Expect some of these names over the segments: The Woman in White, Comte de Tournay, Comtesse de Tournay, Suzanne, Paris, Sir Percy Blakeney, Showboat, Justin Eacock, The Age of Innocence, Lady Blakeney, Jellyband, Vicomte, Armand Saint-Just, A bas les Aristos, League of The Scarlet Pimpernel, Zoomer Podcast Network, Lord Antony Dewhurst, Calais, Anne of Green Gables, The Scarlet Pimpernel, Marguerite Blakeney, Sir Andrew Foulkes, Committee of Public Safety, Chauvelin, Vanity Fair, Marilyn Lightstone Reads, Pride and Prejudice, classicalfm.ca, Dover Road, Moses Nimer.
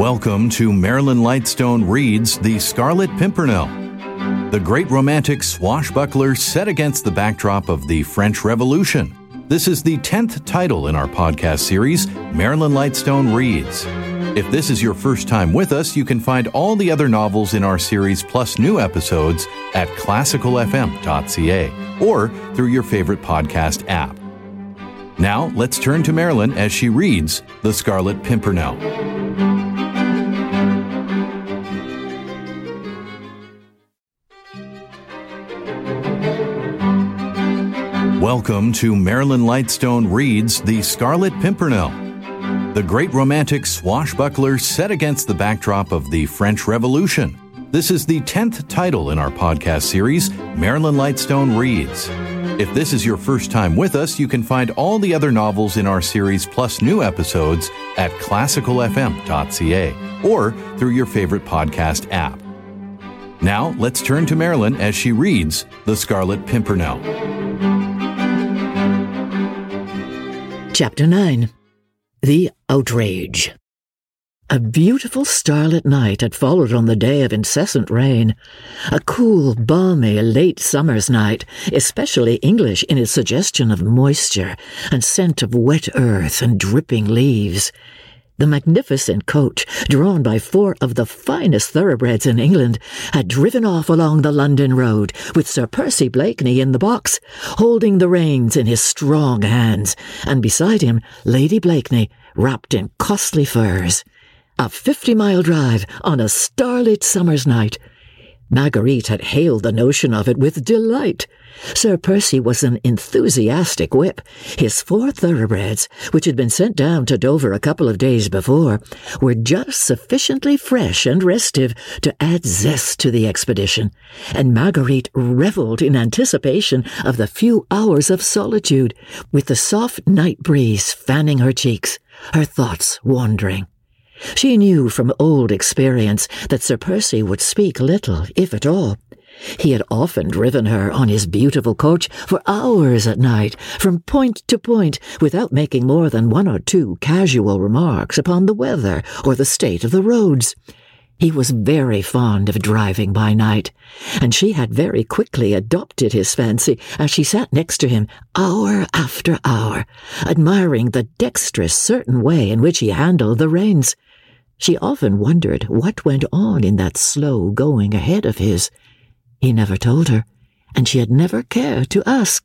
Welcome to Marilyn Lightstone Reads The Scarlet Pimpernel. The great romantic swashbuckler set against the backdrop of the French Revolution. This is the 10th title in our podcast series, Marilyn Lightstone Reads. If this is your first time with us, you can find all the other novels in our series plus new episodes at classicalfm.ca or through your favorite podcast app. Now, let's turn to Marilyn as she reads The Scarlet Pimpernel. Welcome to Marilyn Lightstone Reads The Scarlet Pimpernel. The great romantic swashbuckler set against the backdrop of the French Revolution. This is the 10th title in our podcast series, Marilyn Lightstone Reads. If this is your first time with us, you can find all the other novels in our series plus new episodes at classicalfm.ca or through your favorite podcast app. Now, let's turn to Marilyn as she reads The Scarlet Pimpernel. Chapter 9. The Outrage. A beautiful starlit night had followed on the day of incessant rain. A cool, balmy, late summer's night, especially English in its suggestion of moisture and scent of wet earth and dripping leaves. The magnificent coach, drawn by four of the finest thoroughbreds in England, had driven off along the London road, with Sir Percy Blakeney in the box, holding the reins in his strong hands, and beside him Lady Blakeney, wrapped in costly furs. A 50-mile drive on a starlit summer's night. Marguerite had hailed the notion of it with delight. Sir Percy was an enthusiastic whip. His four thoroughbreds, which had been sent down to Dover a couple of days before, were just sufficiently fresh and restive to add zest to the expedition, and Marguerite revelled in anticipation of the few hours of solitude, with the soft night breeze fanning her cheeks, her thoughts wandering. She knew from old experience that Sir Percy would speak little, if at all. He had often driven her on his beautiful coach for hours at night, from point to point, without making more than one or two casual remarks upon the weather or the state of the roads. He was very fond of driving by night, and she had very quickly adopted his fancy as she sat next to him hour after hour, admiring the dexterous, certain way in which he handled the reins. She often wondered what went on in that slow going ahead of his. He never told her, and she had never cared to ask.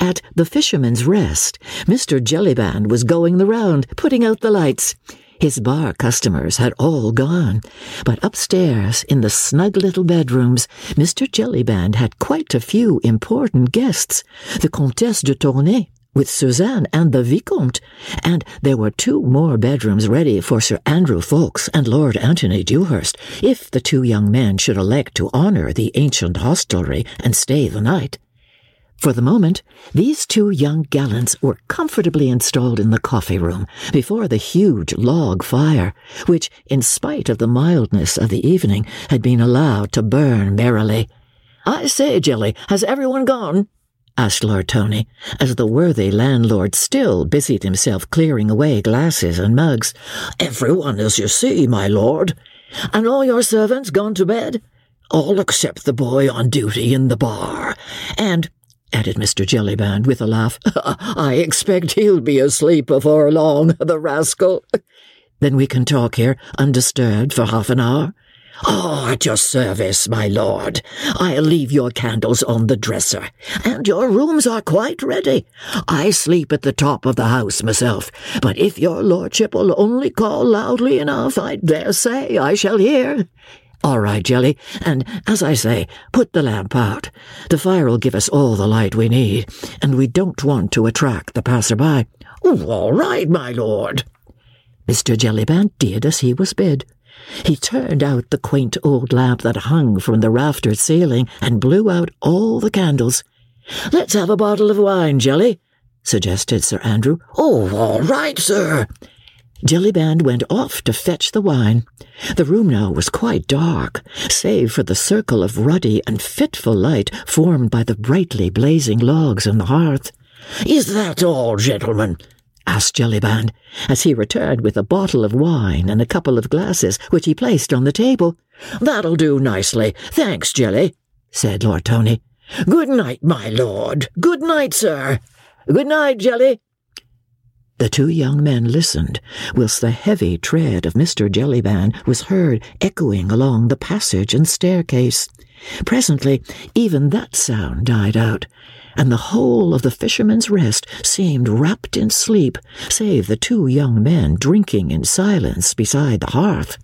At the Fisherman's Rest, Mr. Jellyband was going the round, putting out the lights. His bar customers had all gone, but upstairs, in the snug little bedrooms, Mr. Jellyband had quite a few important guests, the Comtesse de Tournay, with Suzanne and the Vicomte, and there were two more bedrooms ready for Sir Andrew Foulkes and Lord Antony Dewhurst, if the two young men should elect to honour the ancient hostelry and stay the night. For the moment, these two young gallants were comfortably installed in the coffee-room before the huge log fire, which, in spite of the mildness of the evening, had been allowed to burn merrily. "I say, Jelly, has everyone gone?" asked Lord Tony, as the worthy landlord still busied himself clearing away glasses and mugs. "Everyone, as you see, my lord." "And all your servants gone to bed?" "All except the boy on duty in the bar, and," added Mr. Jellyband with a laugh, "I expect he'll be asleep before long, the rascal." "Then we can talk here, undisturbed, for half an hour?" "Oh, at your service, my lord. I'll leave your candles on the dresser, and your rooms are quite ready. I sleep at the top of the house myself, but if your lordship will only call loudly enough, I dare say I shall hear." "All right, Jelly, and, as I say, put the lamp out. The fire'll give us all the light we need, and we don't want to attract the passer-by." "Oh, all right, my lord." Mr. Jellyband did as he was bid. He turned out the quaint old lamp that hung from the raftered ceiling and blew out all the candles. "Let's have a bottle of wine, Jelly," suggested Sir Andrew. "Oh, all right, sir." Jellyband went off to fetch the wine. The room now was quite dark, save for the circle of ruddy and fitful light formed by the brightly blazing logs on the hearth. "Is that all, gentlemen?" asked Jellyband, as he returned with a bottle of wine and a couple of glasses, which he placed on the table. "That'll do nicely, thanks, Jelly," said Lord Tony. "Good night, my lord. Good night, sir. Good night, Jelly." The two young men listened, whilst the heavy tread of Mr. Jellyband was heard echoing along the passage and staircase. Presently, even that sound died out, and the whole of the Fisherman's Rest seemed wrapped in sleep, save the two young men drinking in silence beside the hearth.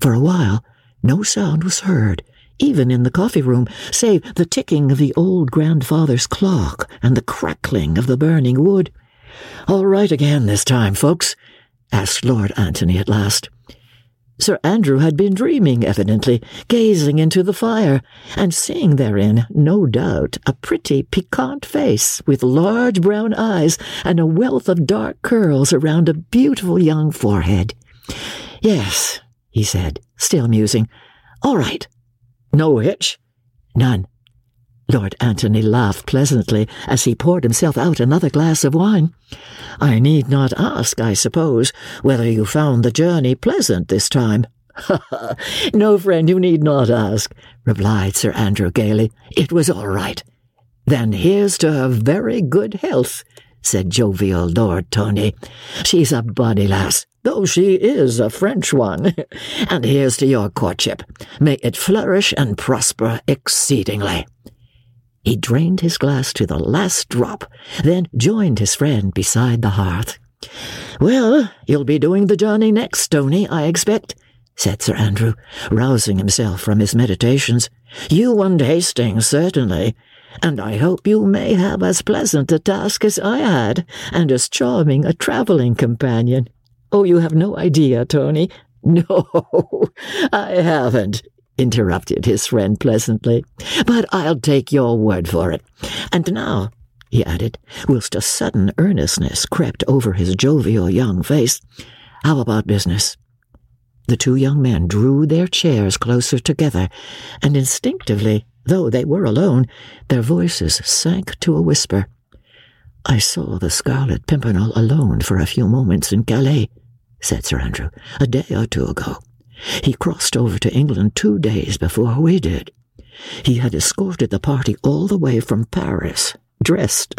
For a while, no sound was heard, even in the coffee-room, save the ticking of the old grandfather's clock and the crackling of the burning wood. "All right again this time, folks?" asked Lord Antony at last. Sir Andrew had been dreaming, evidently, gazing into the fire, and seeing therein, no doubt, a pretty, piquant face with large brown eyes and a wealth of dark curls around a beautiful young forehead. "Yes," he said, still musing. "All right. No hitch?" "None." Lord Antony laughed pleasantly as he poured himself out another glass of wine. "I need not ask, I suppose, whether you found the journey pleasant this time." "Ha ha! No, friend, you need not ask," replied Sir Andrew gaily. "It was all right." "Then here's to her very good health," said jovial Lord Tony. "She's a bonny lass, though she is a French one. And here's to your courtship. May it flourish and prosper exceedingly." He drained his glass to the last drop, then joined his friend beside the hearth. "Well, you'll be doing the journey next, Tony, I expect," said Sir Andrew, rousing himself from his meditations. "You and Hastings, certainly, and I hope you may have as pleasant a task as I had, and as charming a travelling companion." "Oh, you have no idea, Tony." "No, I haven't," interrupted his friend pleasantly, "but I'll take your word for it. And now," he added, whilst a sudden earnestness crept over his jovial young face, "how about business?" The two young men drew their chairs closer together, and instinctively, though they were alone, their voices sank to a whisper. "I saw the Scarlet Pimpernel alone for a few moments in Calais," said Sir Andrew, "a day or two ago. He crossed over to England 2 days before we did. He had escorted the party all the way from Paris, dressed,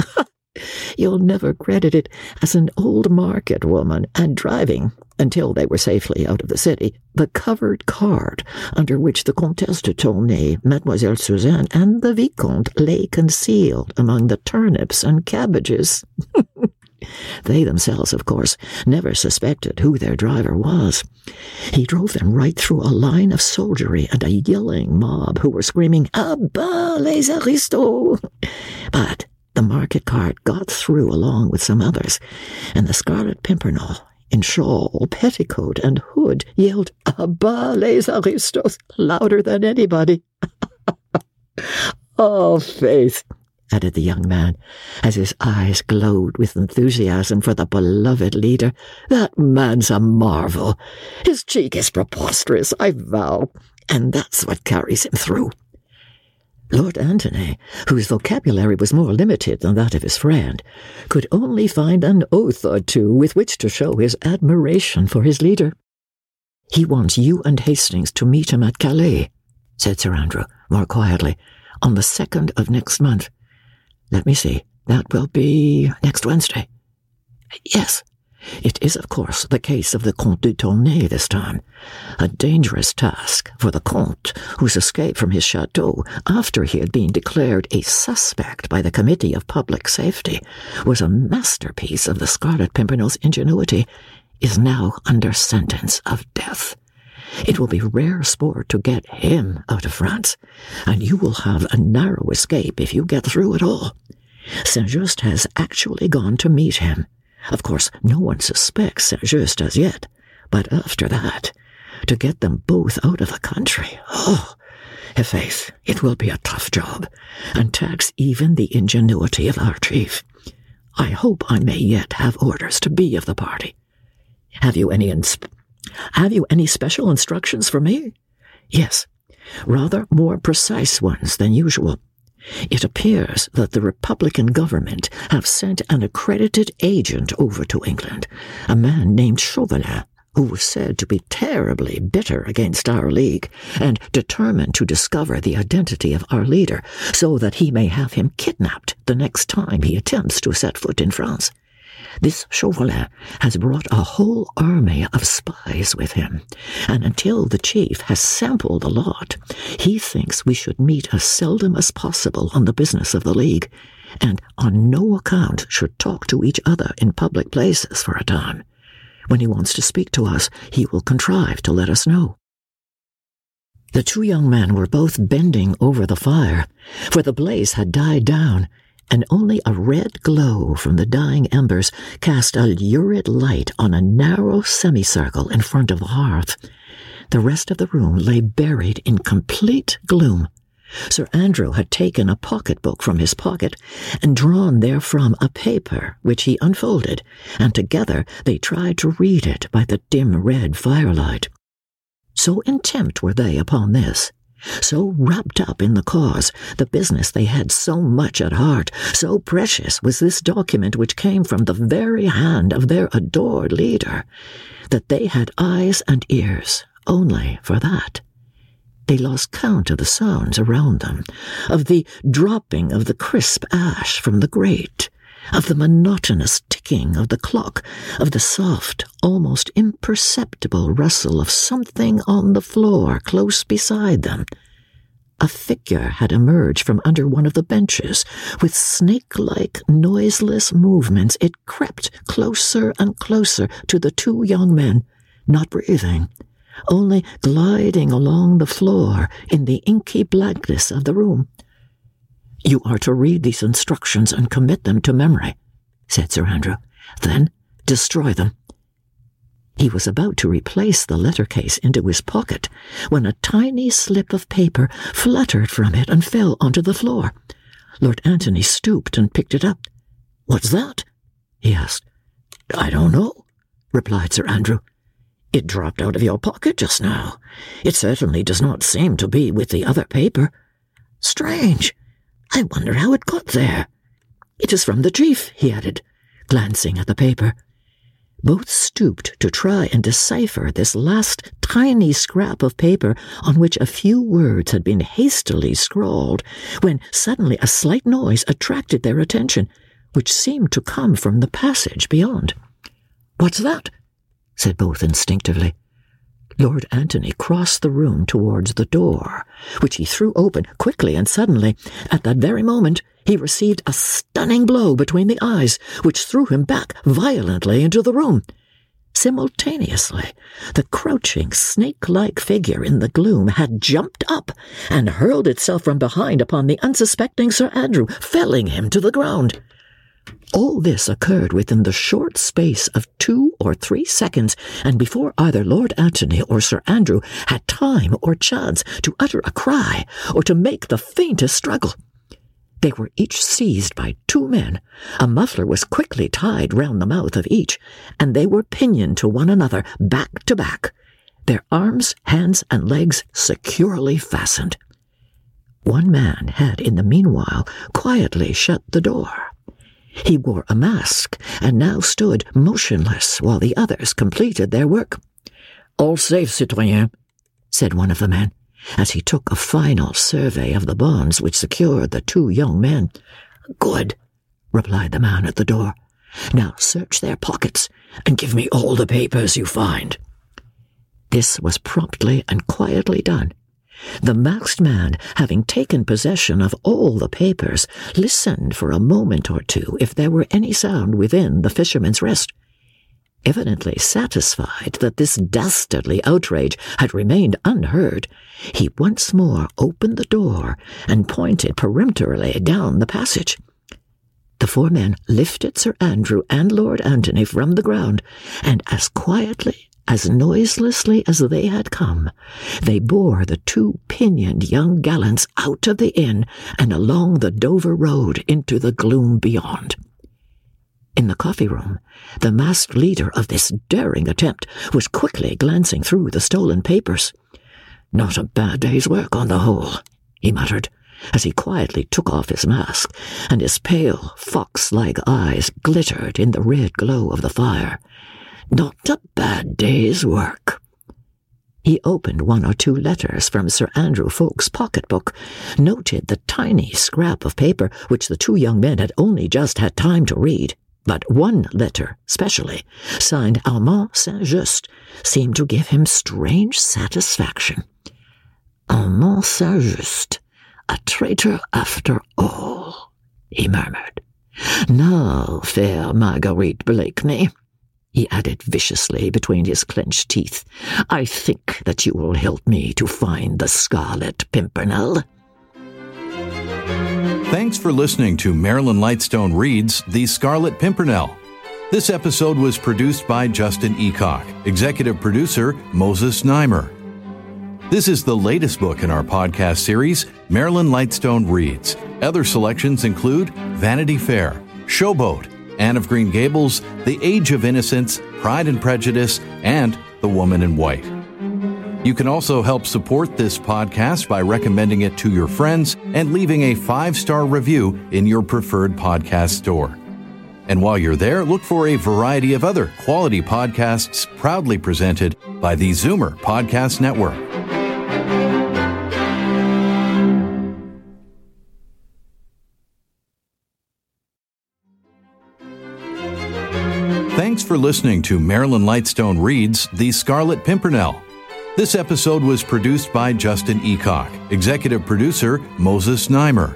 you'll never credit it, as an old market woman, and driving, until they were safely out of the city, the covered cart under which the Comtesse de Tournay, Mademoiselle Suzanne, and the Vicomte lay concealed among the turnips and cabbages." They themselves, of course, never suspected who their driver was. He drove them right through a line of soldiery and a yelling mob who were screaming, "A bas les Aristos!" But the market cart got through along with some others, and the Scarlet Pimpernel, in shawl, petticoat, and hood, yelled, "A bas les Aristos!" louder than anybody. "Oh, faith!" added the young man, as his eyes glowed with enthusiasm for the beloved leader. "That man's a marvel. His cheek is preposterous, I vow, and that's what carries him through." Lord Antony, whose vocabulary was more limited than that of his friend, could only find an oath or two with which to show his admiration for his leader. "He wants you and Hastings to meet him at Calais," said Sir Andrew, more quietly, "on the 2nd of next month. Let me see, that will be next Wednesday. Yes, it is, of course, the case of the Comte de Tournay this time. A dangerous task for the Comte, whose escape from his chateau, after he had been declared a suspect by the Committee of Public Safety, was a masterpiece of the Scarlet Pimpernel's ingenuity, is now under sentence of death. It will be rare sport to get him out of France, and you will have a narrow escape if you get through at all. Saint-Just has actually gone to meet him. Of course, no one suspects Saint-Just as yet, but after that, to get them both out of the country, oh, i'faith, it will be a tough job, and tax even the ingenuity of our chief. I hope I may yet have orders to be of the party. Have you any special instructions for me?" "Yes, rather more precise ones than usual. It appears that the Republican government have sent an accredited agent over to England, a man named Chauvelin, who was said to be terribly bitter against our League and determined to discover the identity of our leader so that he may have him kidnapped the next time he attempts to set foot in France. This Chauvelin has brought a whole army of spies with him, and until the chief has sampled a lot, he thinks we should meet as seldom as possible on the business of the League, and on no account should talk to each other in public places for a time. When he wants to speak to us, he will contrive to let us know. The two young men were both bending over the fire, for the blaze had died down, and only a red glow from the dying embers cast a lurid light on a narrow semicircle in front of the hearth. The rest of the room lay buried in complete gloom. Sir Andrew had taken a pocketbook from his pocket and drawn therefrom a paper which he unfolded, and together they tried to read it by the dim red firelight. So intent were they upon this, so wrapped up in the cause, the business they had so much at heart, so precious was this document which came from the very hand of their adored leader, that they had eyes and ears only for that. They lost count of the sounds around them, of the dropping of the crisp ash from the grate, of the monotonous ticking of the clock, of the soft, almost imperceptible rustle of something on the floor close beside them. A figure had emerged from under one of the benches. With snake-like, noiseless movements, it crept closer and closer to the two young men, not breathing, only gliding along the floor in the inky blackness of the room. "You are to read these instructions and commit them to memory," said Sir Andrew. "Then destroy them." He was about to replace the letter-case into his pocket when a tiny slip of paper fluttered from it and fell onto the floor. Lord Antony stooped and picked it up. "What's that?" he asked. "I don't know," replied Sir Andrew. "It dropped out of your pocket just now. It certainly does not seem to be with the other paper. Strange! I wonder how it got there. It is from the chief," he added, glancing at the paper. Both stooped to try and decipher this last tiny scrap of paper on which a few words had been hastily scrawled, when suddenly a slight noise attracted their attention, which seemed to come from the passage beyond. "What's that?" said both instinctively. Lord Antony crossed the room towards the door, which he threw open quickly and suddenly. At that very moment he received a stunning blow between the eyes, which threw him back violently into the room. Simultaneously, the crouching, snake-like figure in the gloom had jumped up and hurled itself from behind upon the unsuspecting Sir Andrew, felling him to the ground. All this occurred within the short space of 2 or 3 seconds, and before either Lord Antony or Sir Andrew had time or chance to utter a cry or to make the faintest struggle. They were each seized by 2 men. A muffler was quickly tied round the mouth of each, and they were pinioned to one another, back to back, their arms, hands, and legs securely fastened. One man had, in the meanwhile, quietly shut the door. He wore a mask, and now stood motionless while the others completed their work. "All safe, citoyen," said one of the men, as he took a final survey of the bonds which secured the 2 young men. "Good," replied the man at the door. "Now search their pockets, and give me all the papers you find." This was promptly and quietly done. The masked man, having taken possession of all the papers, listened for a moment or two if there were any sound within the fisherman's rest. Evidently satisfied that this dastardly outrage had remained unheard, he once more opened the door and pointed peremptorily down the passage. The 4 men lifted Sir Andrew and Lord Antony from the ground, and as quietly, as noiselessly as they had come, they bore the 2 pinioned young gallants out of the inn and along the Dover Road into the gloom beyond. In the coffee-room, the masked leader of this daring attempt was quickly glancing through the stolen papers. "Not a bad day's work on the whole," he muttered, as he quietly took off his mask, and his pale, fox-like eyes glittered in the red glow of the fire. "Not a bad day's work." He opened one or two letters from Sir Andrew Foulkes' pocketbook, noted the tiny scrap of paper which the two young men had only just had time to read, but one letter, specially, signed Armand Saint-Just, seemed to give him strange satisfaction. "Armand Saint-Just, a traitor after all," he murmured. "Now, fair Marguerite Blakeney," he added viciously between his clenched teeth, "I think that you will help me to find the Scarlet Pimpernel." Thanks for listening to Marilyn Lightstone Reads The Scarlet Pimpernel. This episode was produced by Justin Eacock, executive producer Moses Nimer. This is the latest book in our podcast series, Marilyn Lightstone Reads. Other selections include Vanity Fair, Showboat, Anne of Green Gables, The Age of Innocence, Pride and Prejudice, and The Woman in White. You can also help support this podcast by recommending it to your friends and leaving a 5-star review in your preferred podcast store. And while you're there, look for a variety of other quality podcasts proudly presented by the Zoomer Podcast Network. Thanks for listening to Marilyn Lightstone Reads The Scarlet Pimpernel. This episode was produced by Justin Eacock, executive producer Moses Nimer.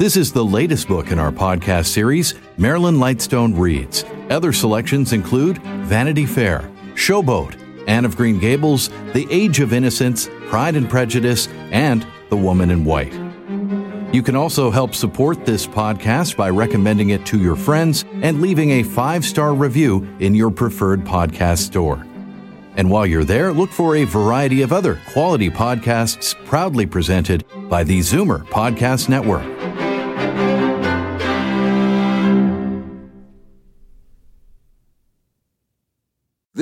This is the latest book in our podcast series, Marilyn Lightstone Reads. Other selections include Vanity Fair, Showboat, Anne of Green Gables, The Age of Innocence, Pride and Prejudice, and The Woman in White. You can also help support this podcast by recommending it to your friends and leaving a 5-star review in your preferred podcast store. And while you're there, look for a variety of other quality podcasts proudly presented by the Zoomer Podcast Network.